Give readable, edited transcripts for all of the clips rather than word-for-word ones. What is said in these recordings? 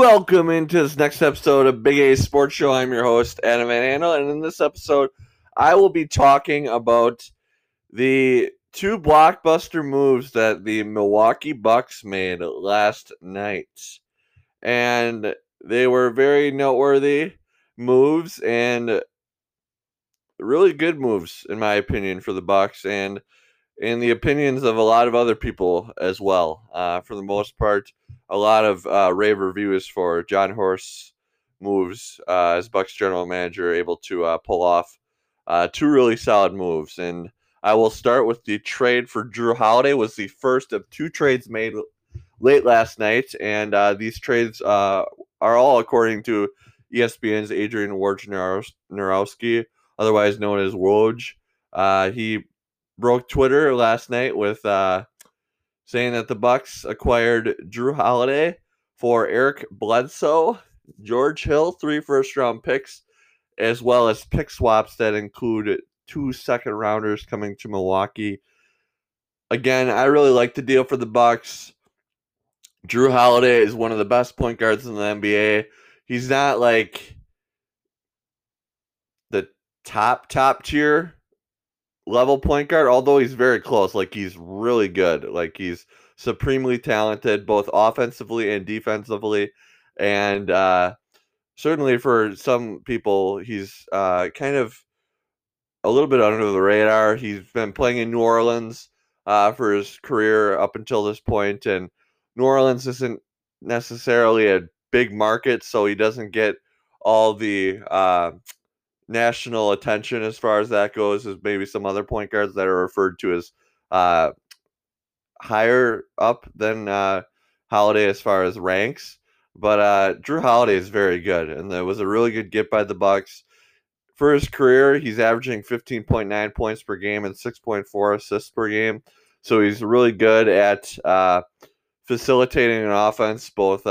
Welcome into this next episode of Big A Sports Show. I'm your host, Adam Van Handel, and in this episode, I will be talking about the two blockbuster moves that the Milwaukee Bucks made last night. And they were very noteworthy moves and really good moves, in my opinion, for the Bucks and in the opinions of a lot of other people as well. For the most part, a lot of rave reviews for John Horst's moves as Bucks general manager, able to pull off two really solid moves. And I will start with the trade for Jrue Holiday. Was the first of two trades made late last night, and these trades are all according to ESPN's Adrian Wojnarowski, otherwise known as Woj. He broke Twitter last night with saying that the Bucks acquired Jrue Holiday for Eric Bledsoe, George Hill, 3 first-round picks, as well as pick swaps that include 2 second-rounders coming to Milwaukee. Again, I really like the deal for the Bucks. Jrue Holiday is one of the best point guards in the NBA. He's not like the top tier level point guard, although he's very close. Like, he's really good. Like, he's supremely talented, both offensively and defensively. And certainly for some people, he's kind of a little bit under the radar. He's been playing in New Orleans for his career up until this point, and New Orleans isn't necessarily a big market, so he doesn't get all the national attention as far as that goes as maybe some other point guards that are referred to as higher up than Holiday as far as ranks. But Jrue Holiday is very good, and there was a really good get by the Bucks. For his career, he's averaging 15.9 points per game and 6.4 assists per game, so he's really good at facilitating an offense, both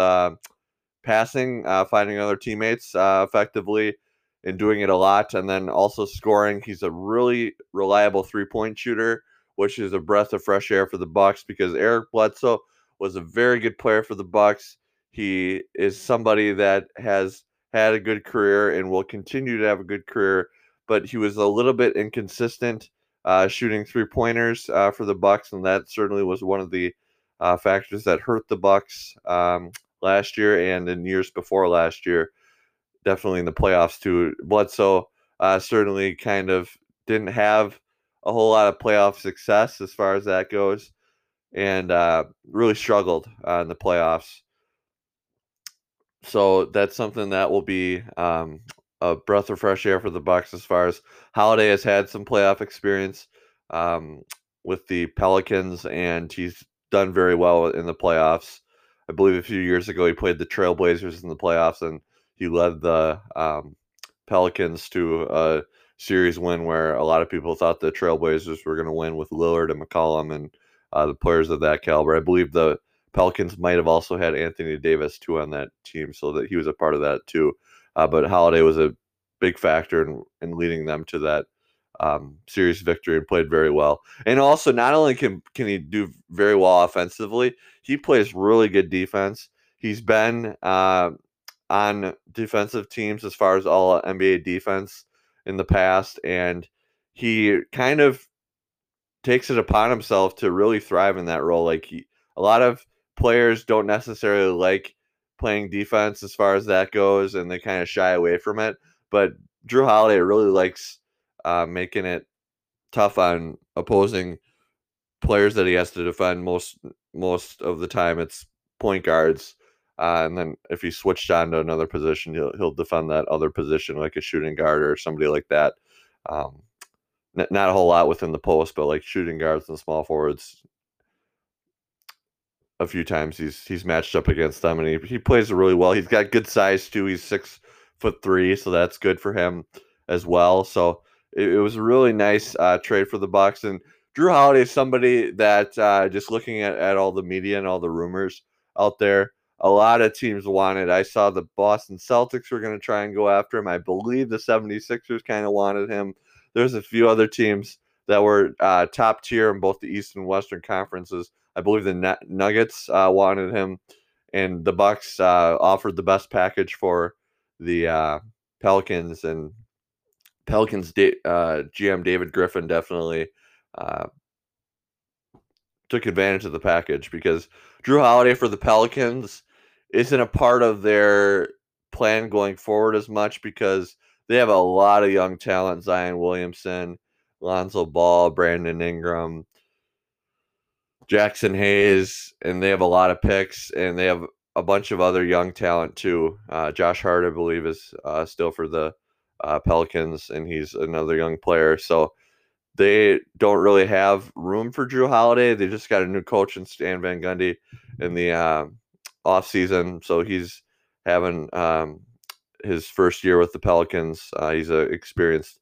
passing, finding other teammates effectively, and doing it a lot, and then also scoring. He's a really reliable three-point shooter, which is a breath of fresh air for the Bucks because Eric Bledsoe was a very good player for the Bucks. He is somebody that has had a good career and will continue to have a good career, but he was a little bit inconsistent shooting three-pointers for the Bucks, and that certainly was one of the factors that hurt the Bucks last year and in years before last year. Definitely in the playoffs too. Bledsoe certainly kind of didn't have a whole lot of playoff success as far as that goes, and really struggled in the playoffs. So that's something that will be a breath of fresh air for the Bucks as far as Holiday has had some playoff experience with the Pelicans, and he's done very well in the playoffs. I believe a few years ago he played the Trail Blazers in the playoffs, and he led the Pelicans to a series win where a lot of people thought the Trailblazers were going to win with Lillard and McCollum and the players of that caliber. I believe the Pelicans might have also had Anthony Davis, too, on that team, so that he was a part of that, too. But Holiday was a big factor in leading them to that series victory and played very well. And also, not only can he do very well offensively, he plays really good defense. He's been on defensive teams as far as all NBA defense in the past, and he kind of takes it upon himself to really thrive in that role. Like, a lot of players don't necessarily like playing defense as far as that goes, and they kind of shy away from it, but Jrue Holiday really likes making it tough on opposing players that he has to defend. Most of the time it's point guards. And then if he switched on to another position, he'll defend that other position, like a shooting guard or somebody like that. Not a whole lot within the post, but like shooting guards and small forwards. A few times he's matched up against them, and he plays really well. He's got good size too. He's 6'3", so that's good for him as well. So it was a really nice trade for the Bucks. And Jrue Holiday is somebody that just looking at all the media and all the rumors out there, a lot of teams wanted. I saw the Boston Celtics were going to try and go after him. I believe the 76ers kind of wanted him. There's a few other teams that were top tier in both the East and Western conferences. I believe the Nuggets wanted him. And the Bucks offered the best package for the Pelicans, and Pelicans GM David Griffin definitely took advantage of the package, because Jrue Holiday for the Pelicans isn't a part of their plan going forward as much, because they have a lot of young talent: Zion Williamson, Lonzo Ball, Brandon Ingram, Jackson Hayes, and they have a lot of picks, and they have a bunch of other young talent too. Josh Hart, I believe, is still for the Pelicans, and he's another young player. So they don't really have room for Jrue Holiday. They just got a new coach in Stan Van Gundy in the offseason, so he's having his first year with the Pelicans. He's an experienced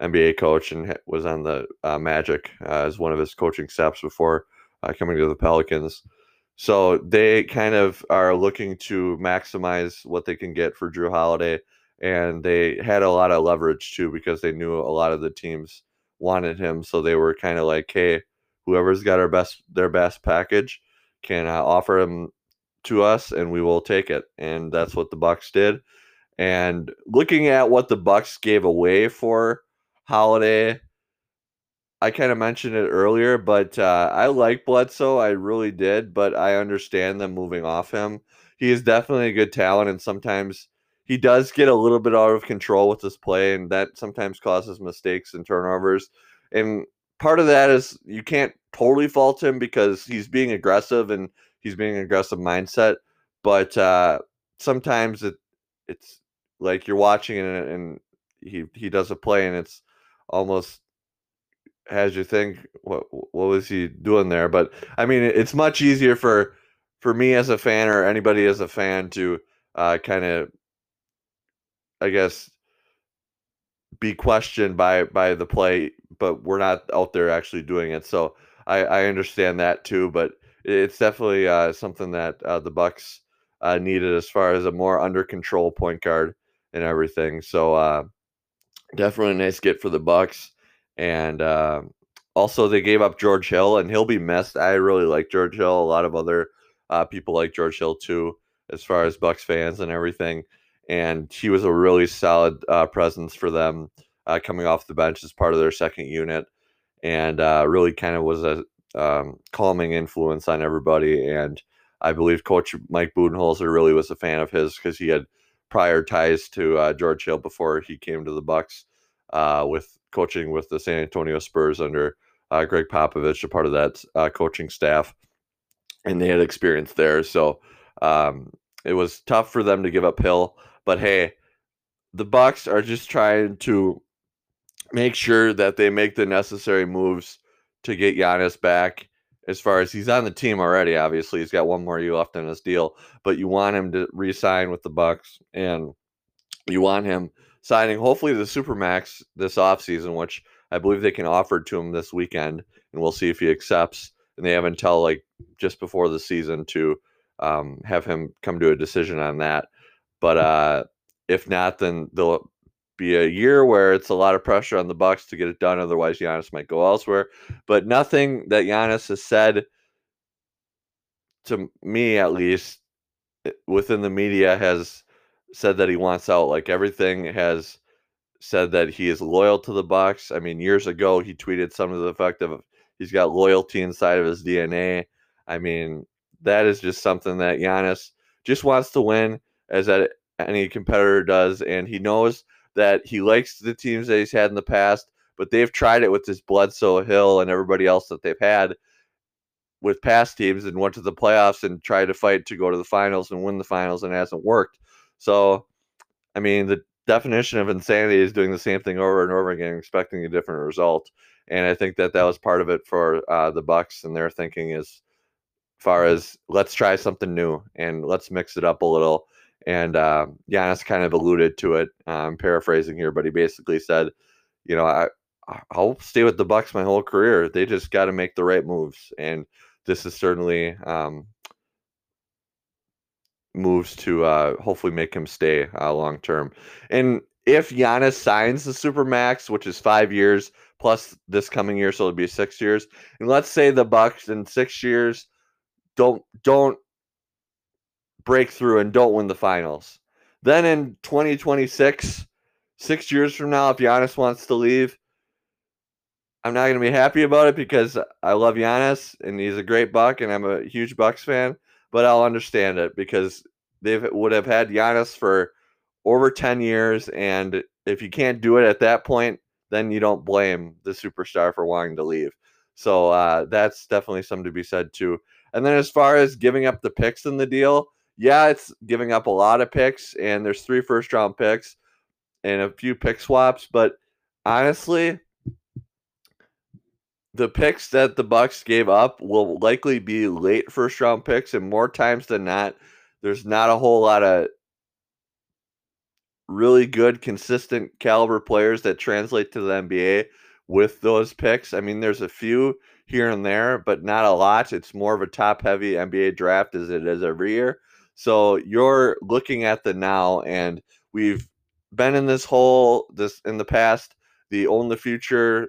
NBA coach and was on the Magic as one of his coaching staffs before coming to the Pelicans. So they kind of are looking to maximize what they can get for Jrue Holiday, and they had a lot of leverage too, because they knew a lot of the teams wanted him. So they were kind of like, hey, whoever's got their best package can offer him to us, and we will take it. And that's what the Bucks did. And looking at what the Bucks gave away for Holiday, I kind of mentioned it earlier, but I like Bledsoe. I really did, but I understand them moving off him. He is definitely a good talent, and sometimes he does get a little bit out of control with his play, and that sometimes causes mistakes and turnovers. And part of that is you can't totally fault him, because he's being aggressive, and he's being an aggressive mindset. But sometimes it's like you're watching it, and he does a play, and it's almost has you think, what was he doing there? But I mean, it's much easier for me as a fan, or anybody as a fan, to kind of, I guess, be questioned by the play, but we're not out there actually doing it. So I understand that too, but it's definitely something that the Bucks needed, as far as a more under control point guard and everything. So definitely a nice get for the Bucks. And also they gave up George Hill, and he'll be missed. I really like George Hill. A lot of other people like George Hill too, as far as Bucks fans and everything. And he was a really solid presence for them coming off the bench as part of their second unit, and really kind of was a calming influence on everybody. And I believe Coach Mike Budenholzer really was a fan of his, because he had prior ties to George Hill before he came to the Bucks, with coaching with the San Antonio Spurs under Greg Popovich, a part of that coaching staff, and they had experience there. So it was tough for them to give up Hill, but hey, the Bucks are just trying to make sure that they make the necessary moves to get Giannis back. As far as he's on the team already, obviously he's got one more year left in his deal, but you want him to re-sign with the Bucks, and you want him signing hopefully the Supermax this offseason, which I believe they can offer to him this weekend, and we'll see if he accepts. And they have until like just before the season to have him come to a decision on that. But if not, then they'll be a year where it's a lot of pressure on the Bucks to get it done. Otherwise, Giannis might go elsewhere. But nothing that Giannis has said, to me at least, within the media, has said that he wants out. Like, everything has said that he is loyal to the Bucks. I mean, years ago he tweeted something to the effect of he's got loyalty inside of his DNA. I mean, that is just something that Giannis just wants to win, as that any competitor does, and he knows that he likes the teams that he's had in the past, but they've tried it with this Bledsoe, Hill, and everybody else that they've had with past teams, and went to the playoffs and tried to fight to go to the finals and win the finals, and it hasn't worked. So, I mean, the definition of insanity is doing the same thing over and over again, expecting a different result. And I think that was part of it for the Bucks, and their thinking as far as, let's try something new and let's mix it up a little. And Giannis kind of alluded to it. I'm paraphrasing here, but he basically said, you know, I'll stay with the Bucks my whole career. They just got to make the right moves. And this is certainly moves to hopefully make him stay long term. And if Giannis signs the Supermax, which is 5 years plus this coming year, so it'll be 6 years. And let's say the Bucks in 6 years don't breakthrough and don't win the finals. Then in 2026, 6 years from now, if Giannis wants to leave, I'm not going to be happy about it because I love Giannis and he's a great Buck and I'm a huge Bucks fan, but I'll understand it because they would have had Giannis for over 10 years. And if you can't do it at that point, then you don't blame the superstar for wanting to leave. So that's definitely something to be said too. And then as far as giving up the picks in the deal, yeah, it's giving up a lot of picks, and there's 3 first-round picks and a few pick swaps. But honestly, the picks that the Bucks gave up will likely be late first-round picks, and more times than not, there's not a whole lot of really good, consistent caliber players that translate to the NBA with those picks. I mean, there's a few here and there, but not a lot. It's more of a top-heavy NBA draft as it is every year. So you're looking at the now, and we've been in this hole this in the past, the own the future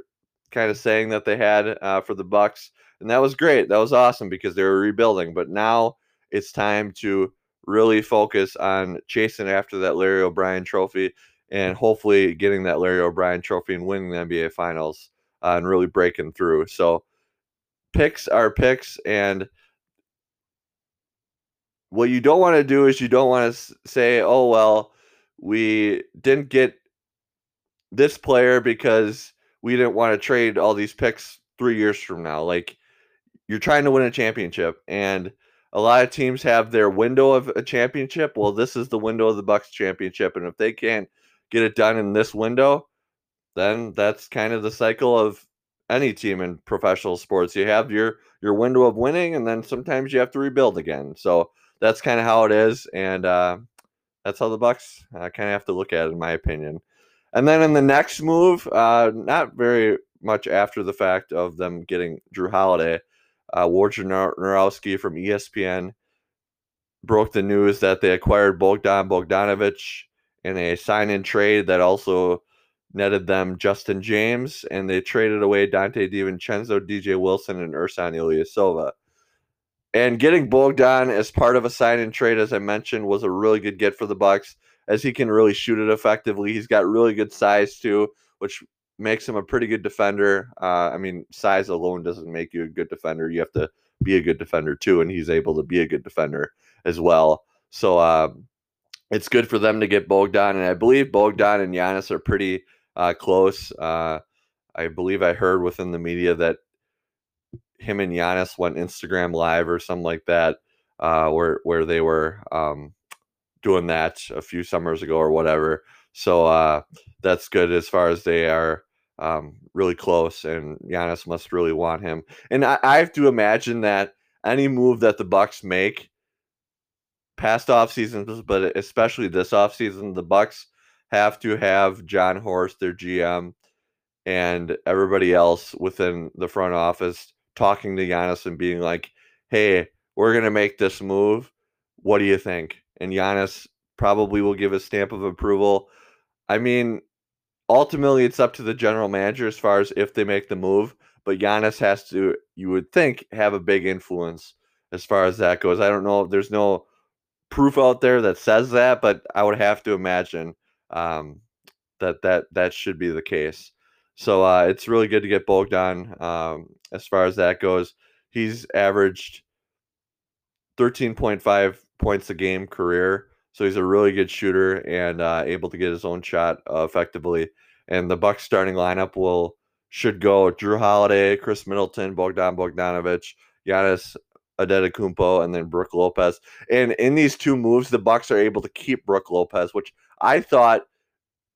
kind of saying that they had for the Bucks, and that was great. That was awesome because they were rebuilding, but now it's time to really focus on chasing after that Larry O'Brien trophy and hopefully getting that Larry O'Brien trophy and winning the NBA Finals and really breaking through. So picks are picks, and what you don't want to do is you don't want to say, oh, well, we didn't get this player because we didn't want to trade all these picks 3 years from now. Like, you're trying to win a championship, and a lot of teams have their window of a championship. Well, this is the window of the Bucks championship, and if they can't get it done in this window, then that's kind of the cycle of any team in professional sports. You have your window of winning, and then sometimes you have to rebuild again. So that's kind of how it is, and that's how the Bucks kind of have to look at it, in my opinion. And then in the next move, not very much after the fact of them getting Jrue Holiday, Wojnarowski from ESPN broke the news that they acquired Bogdan Bogdanović in a sign-in trade that also netted them Justin James, and they traded away Dante DiVincenzo, DJ Wilson, and Ersan Ilyasova. And getting Bogdan as part of a sign-in trade, as I mentioned, was a really good get for the Bucks, as he can really shoot it effectively. He's got really good size too, which makes him a pretty good defender. I mean, size alone doesn't make you a good defender. You have to be a good defender too, and he's able to be a good defender as well. So it's good for them to get Bogdan, and I believe Bogdan and Giannis are pretty close. I believe I heard within the media that him and Giannis went Instagram Live or something like that, where they were doing that a few summers ago or whatever. So that's good as far as they are really close, and Giannis must really want him. And I have to imagine that any move that the Bucks make past off seasons, but especially this off season, the Bucks have to have John Horst, their GM, and everybody else within the front office talking to Giannis and being like, hey, we're going to make this move. What do you think? And Giannis probably will give a stamp of approval. I mean, ultimately, it's up to the general manager as far as if they make the move, but Giannis has to, you would think, have a big influence as far as that goes. I don't know if there's no proof out there that says that, but I would have to imagine that should be the case. So it's really good to get Bogdan as far as that goes. He's averaged 13.5 points a game career, so he's a really good shooter and able to get his own shot effectively. And the Bucks starting lineup should go Jrue Holiday, Chris Middleton, Bogdan Bogdanović, Giannis Adetokounmpo, and then Brook Lopez. And in these two moves, the Bucks are able to keep Brook Lopez, which I thought,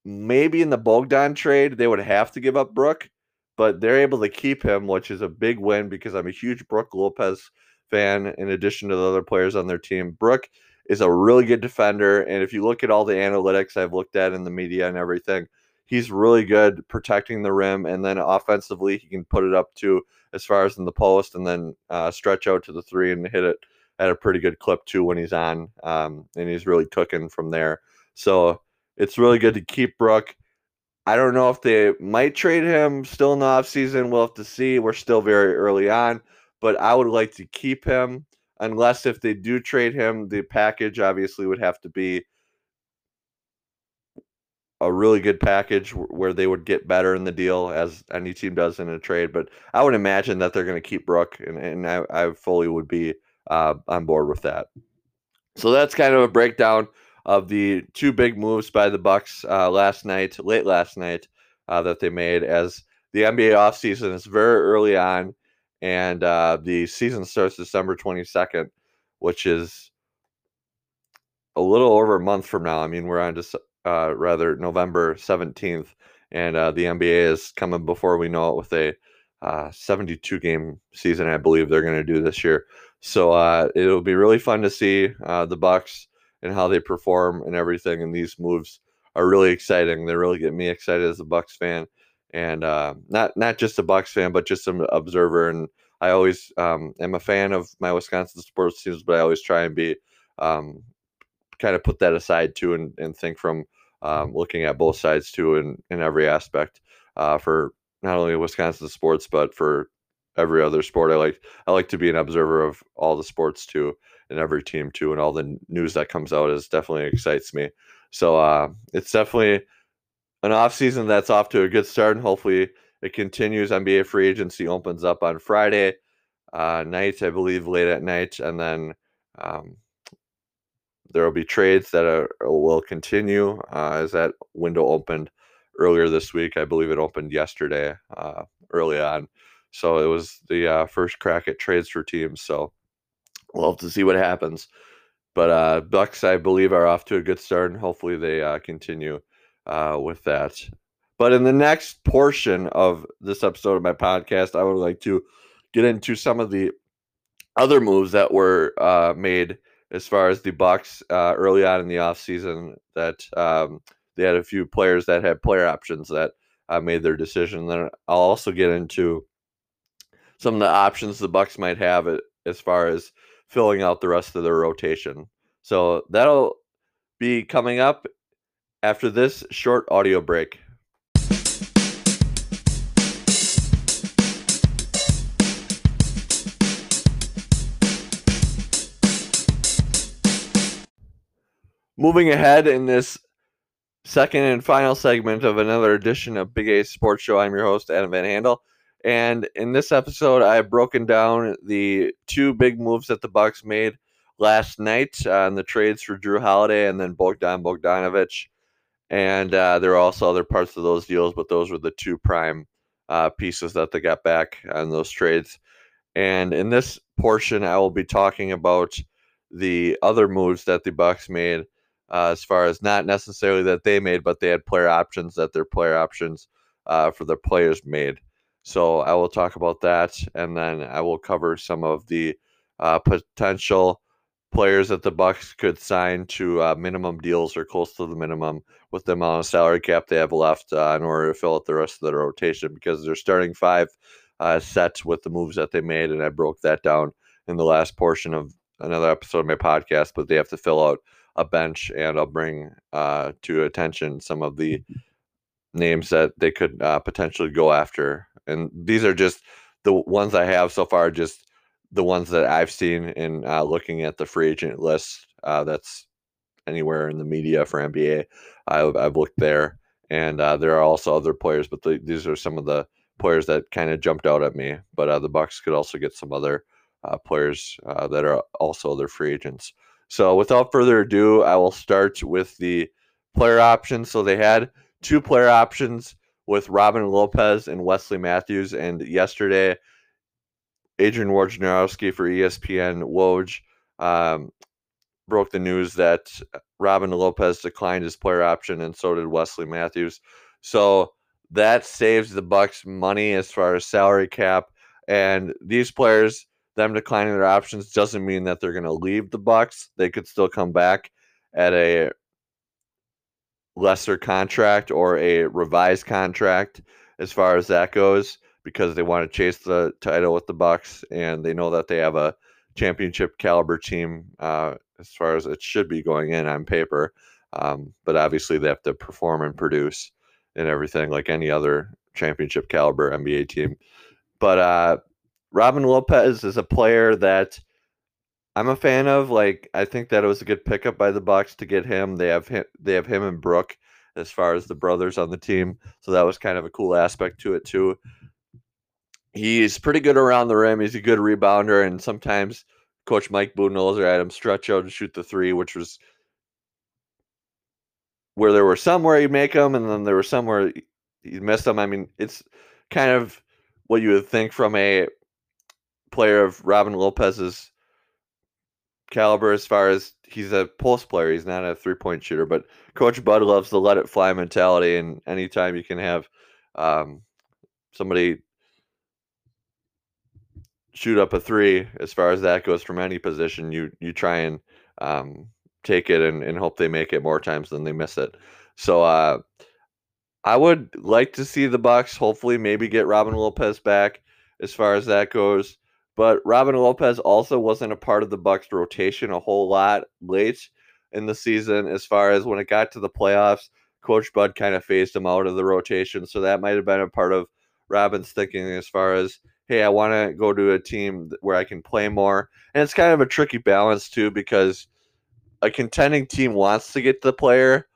maybe in the Bogdan trade, they would have to give up Brook, but they're able to keep him, which is a big win because I'm a huge Brook Lopez fan in addition to the other players on their team. Brook is a really good defender, and if you look at all the analytics I've looked at in the media and everything, he's really good protecting the rim, and then offensively he can put it up too as far as in the post and then stretch out to the three and hit it at a pretty good clip too when he's on, and he's really cooking from there. So it's really good to keep Brook. I don't know if they might trade him still in the offseason. We'll have to see. We're still very early on, but I would like to keep him unless if they do trade him, the package obviously would have to be a really good package where they would get better in the deal, as any team does in a trade. But I would imagine that they're going to keep Brook, and I fully would be on board with that. So that's kind of a breakdown of the two big moves by the Bucks late last night, that they made, as the NBA offseason is very early on, and the season starts December 22nd, which is a little over a month from now. I mean, we're on just November 17th, and the NBA is coming before we know it with a 72-game season, I believe they're going to do this year. So it'll be really fun to see the Bucks and how they perform and everything. And these moves are really exciting. They really get me excited as a Bucks fan, and not just a Bucks fan, but just an observer. And I always am a fan of my Wisconsin sports teams, but I always try and be kind of put that aside too, and think from looking at both sides too, in every aspect for not only Wisconsin sports, but for every other sport. I like to be an observer of all the sports too, and every team too, and all the news that comes out is definitely excites me. So it's definitely an off season that's off to a good start, and hopefully it continues. NBA free agency opens up on Friday night, I believe, late at night, and then there will be trades that will continue as that window opened earlier this week. I believe it opened yesterday early on. So it was the first crack at trades for teams. So we'll have to see what happens. But Bucks, I believe, are off to a good start, and hopefully they continue with that. But in the next portion of this episode of my podcast, I would like to get into some of the other moves that were made as far as the Bucks early on in the offseason, that they had a few players that had player options that made their decision. Then I'll also get into some of the options the Bucks might have as far as filling out the rest of their rotation. So that'll be coming up after this short audio break. Moving ahead in this second and final segment of another edition of Big A Sports Show, I'm your host, Adam Van Handel. And in this episode, I've broken down the two big moves that the Bucks made last night on the trades for Jrue Holiday and then Bogdan Bogdanović. And there are also other parts of those deals, but those were the two prime pieces that they got back on those trades. And in this portion, I will be talking about the other moves that the Bucks made as far as not necessarily that they made, but they had player options that their player options for their players made. So I will talk about that, and then I will cover some of the potential players that the Bucks could sign to minimum deals or close to the minimum with the amount of salary cap they have left in order to fill out the rest of their rotation, because their starting five sets with the moves that they made, and I broke that down in the last portion of another episode of my podcast. But they have to fill out a bench, and I'll bring to attention some of the names that they could potentially go after. And these are just the ones I have so far, just the ones that I've seen in looking at the free agent list that's anywhere in the media for NBA. I've looked there, and there are also other players, but these are some of the players that kind of jumped out at me. But the Bucks could also get some other players that are also their free agents. So without further ado, I will start with the player options. So they had two player options with Robin Lopez and Wesley Matthews. And yesterday, Adrian Wojnarowski for ESPN Woj broke the news that Robin Lopez declined his player option, and so did Wesley Matthews. So that saves the Bucks money as far as salary cap. And these players, them declining their options doesn't mean that they're going to leave the Bucks. They could still come back at a lesser contract or a revised contract as far as that goes, because they want to chase the title with the Bucks, and they know that they have a championship caliber team as far as it should be going in on paper, but obviously they have to perform and produce and everything like any other championship caliber NBA team. But Robin Lopez is a player that I'm a fan of. Like, I think that it was a good pickup by the Bucks to get him. They have him. They have him and Brook as far as the brothers on the team. So that was kind of a cool aspect to it too. He's pretty good around the rim. He's a good rebounder, and sometimes Coach Mike Budenholzer had him stretch out and shoot the three, which was where there were some where he'd make them, and then there were some where he missed them. I mean, it's kind of what you would think from a player of Robin Lopez's caliber, as far as he's a post player. He's not a three-point shooter, but Coach Bud loves the let it fly mentality, and anytime you can have somebody shoot up a three, as far as that goes from any position, you try and take it and hope they make it more times than they miss it. So I would like to see the Bucks hopefully maybe get Robin Lopez back as far as that goes. But Robin Lopez also wasn't a part of the Bucks rotation a whole lot late in the season. As far as when it got to the playoffs, Coach Bud kind of phased him out of the rotation. So that might have been a part of Robin's thinking as far as, hey, I want to go to a team where I can play more. And it's kind of a tricky balance, too, because a contending team wants to get the player,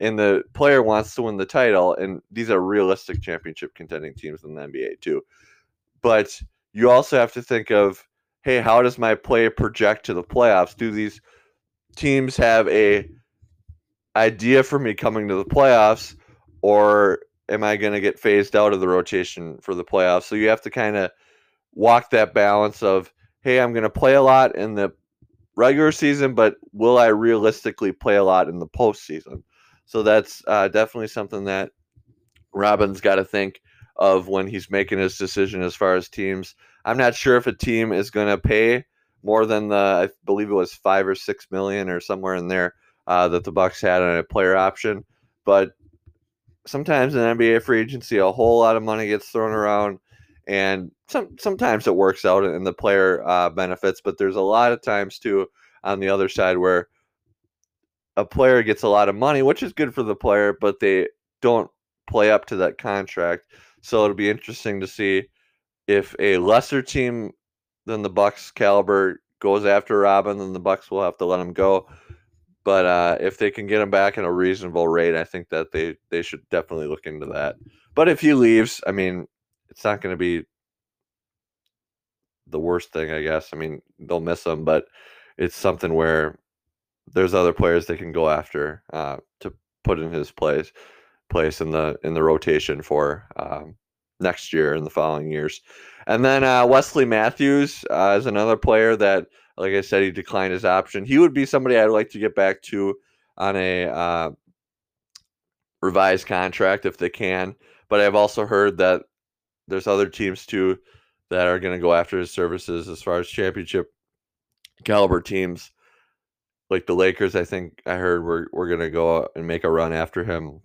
and the player wants to win the title. And these are realistic championship contending teams in the NBA, too. But you also have to think of, hey, how does my play project to the playoffs? Do these teams have a idea for me coming to the playoffs, or am I going to get phased out of the rotation for the playoffs? So you have to kind of walk that balance of, hey, I'm going to play a lot in the regular season, but will I realistically play a lot in the postseason? So that's definitely something that Robin's got to think of when he's making his decision as far as teams. I'm not sure if a team is going to pay more than the, I believe it was $5 or $6 million or somewhere in there that the Bucks had on a player option. But sometimes in NBA free agency, a whole lot of money gets thrown around, and sometimes it works out and the player benefits, but there's a lot of times, too, on the other side where a player gets a lot of money, which is good for the player, but they don't play up to that contract. So it'll be interesting to see if a lesser team than the Bucks caliber goes after Robin, then the Bucks will have to let him go. But if they can get him back at a reasonable rate, I think that they should definitely look into that. But if he leaves, I mean, it's not going to be the worst thing, I guess. I mean, they'll miss him, but it's something where there's other players they can go after to put in his place in the rotation for next year and the following years. And then Wesley Matthews is another player that, like I said, he declined his option. He would be somebody I'd like to get back to on a revised contract if they can. But I've also heard that there's other teams, too, that are going to go after his services as far as championship caliber teams. Like the Lakers, I think I heard we're going to go and make a run after him.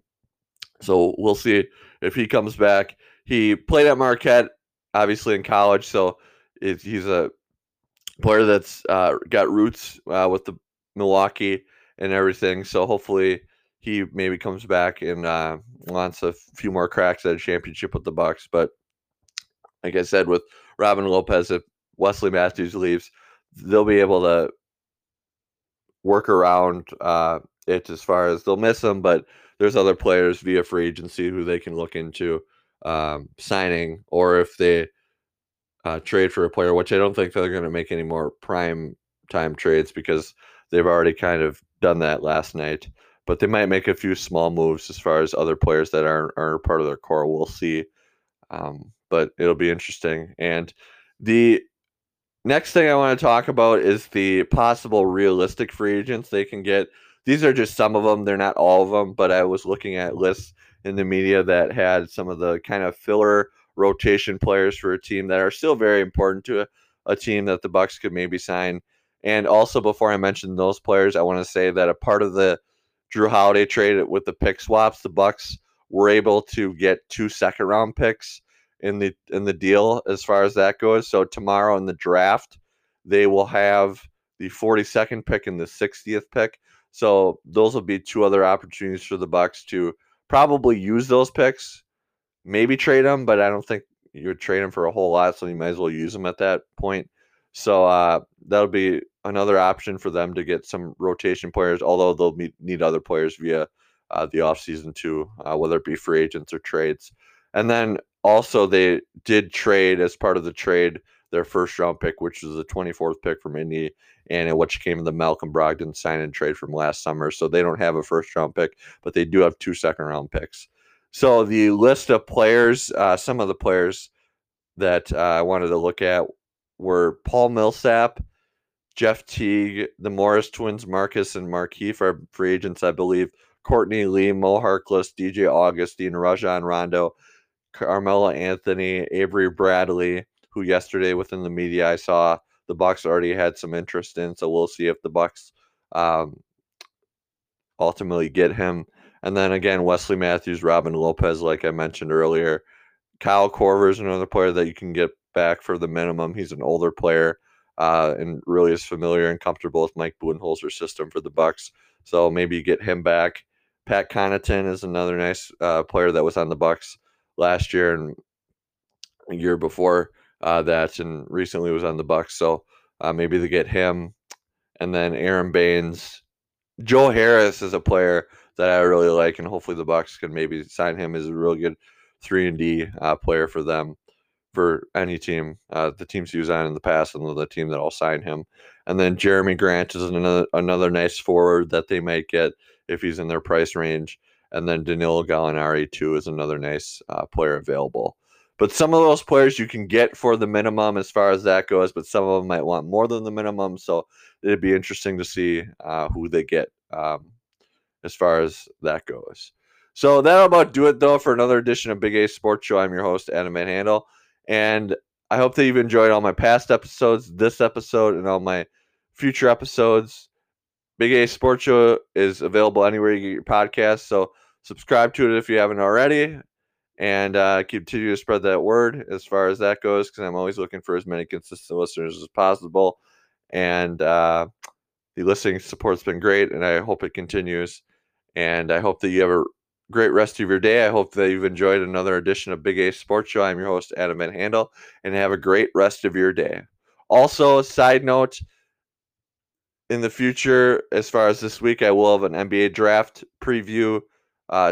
So we'll see if he comes back. He played at Marquette, obviously, in college, so he's a player that's got roots with the Milwaukee and everything. So hopefully he maybe comes back and wants a few more cracks at a championship with the Bucks. But like I said, with Robin Lopez, if Wesley Matthews leaves, they'll be able to work around it as far as they'll miss him, but there's other players via free agency who they can look into signing, or if they trade for a player, which I don't think they're going to make any more prime time trades because they've already kind of done that last night. But they might make a few small moves as far as other players that are part of their core. We'll see. But it'll be interesting. And the next thing I want to talk about is the possible realistic free agents they can get. These are just some of them. They're not all of them, but I was looking at lists in the media that had some of the kind of filler rotation players for a team that are still very important to a team that the Bucks could maybe sign. And also, before I mention those players, I want to say that a part of the Jrue Holiday trade with the pick swaps, the Bucks were able to get 2 second-round picks in the deal as far as that goes. So tomorrow in the draft, they will have the 42nd pick and the 60th pick. So those will be 2 other opportunities for the Bucks to probably use those picks, maybe trade them, but I don't think you would trade them for a whole lot, so you might as well use them at that point. So that'll be another option for them to get some rotation players, although they'll need other players via the offseason too, whether it be free agents or trades. And then also they did trade, as part of the trade, their first round pick, which was the 24th pick from Indy, and which came in the Malcolm Brogdon sign and trade from last summer. So they don't have a first round pick, but they do have 2 second round picks. So the list of players, some of the players that I wanted to look at were Paul Millsap, Jeff Teague, the Morris twins, Marcus and Markieff are free agents, I believe. Courtney Lee, Mo Harkless, DJ Augustine, Rajon Rondo, Carmelo Anthony, Avery Bradley, who yesterday within the media I saw the Bucks already had some interest in, so we'll see if the Bucks ultimately get him. And then again, Wesley Matthews, Robin Lopez, like I mentioned earlier. Kyle Korver is another player that you can get back for the minimum. He's an older player and really is familiar and comfortable with Mike Budenholzer's system for the Bucks. So maybe you get him back. Pat Connaughton is another nice player that was on the Bucks last year and a year before that, and recently was on the Bucks. So maybe they get him. And then Aaron Baines. Joe Harris is a player that I really like, and hopefully the Bucks can maybe sign him as a real good 3-and-D player for them, for any team, the teams he was on in the past and the team that will sign him. And then Jeremy Grant is another nice forward that they might get if he's in their price range. And then Danilo Gallinari, too, is another nice player available. But some of those players you can get for the minimum as far as that goes, but some of them might want more than the minimum, so it'd be interesting to see who they get as far as that goes. So that'll about do it, though, for another edition of Big A Sports Show. I'm your host, Adam Van Handel, and I hope that you've enjoyed all my past episodes, this episode, and all my future episodes. Big A Sports Show is available anywhere you get your podcasts, so subscribe to it if you haven't already, and continue to spread that word as far as that goes, because I'm always looking for as many consistent listeners as possible, and the listening support's been great, and I hope it continues, and I hope that you have a great rest of your day. I hope that you've enjoyed another edition of Big A Sports Show. I'm your host, Adam Van Handel, and have a great rest of your day. Also, side note, in the future, as far as this week, I will have an NBA draft preview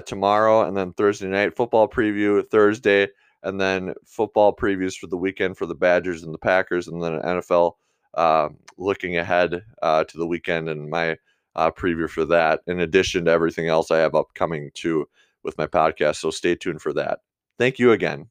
tomorrow, and then Thursday night, football preview Thursday, and then football previews for the weekend for the Badgers and the Packers, and then an NFL looking ahead to the weekend and my preview for that, in addition to everything else I have upcoming too with my podcast. So stay tuned for that. Thank you again.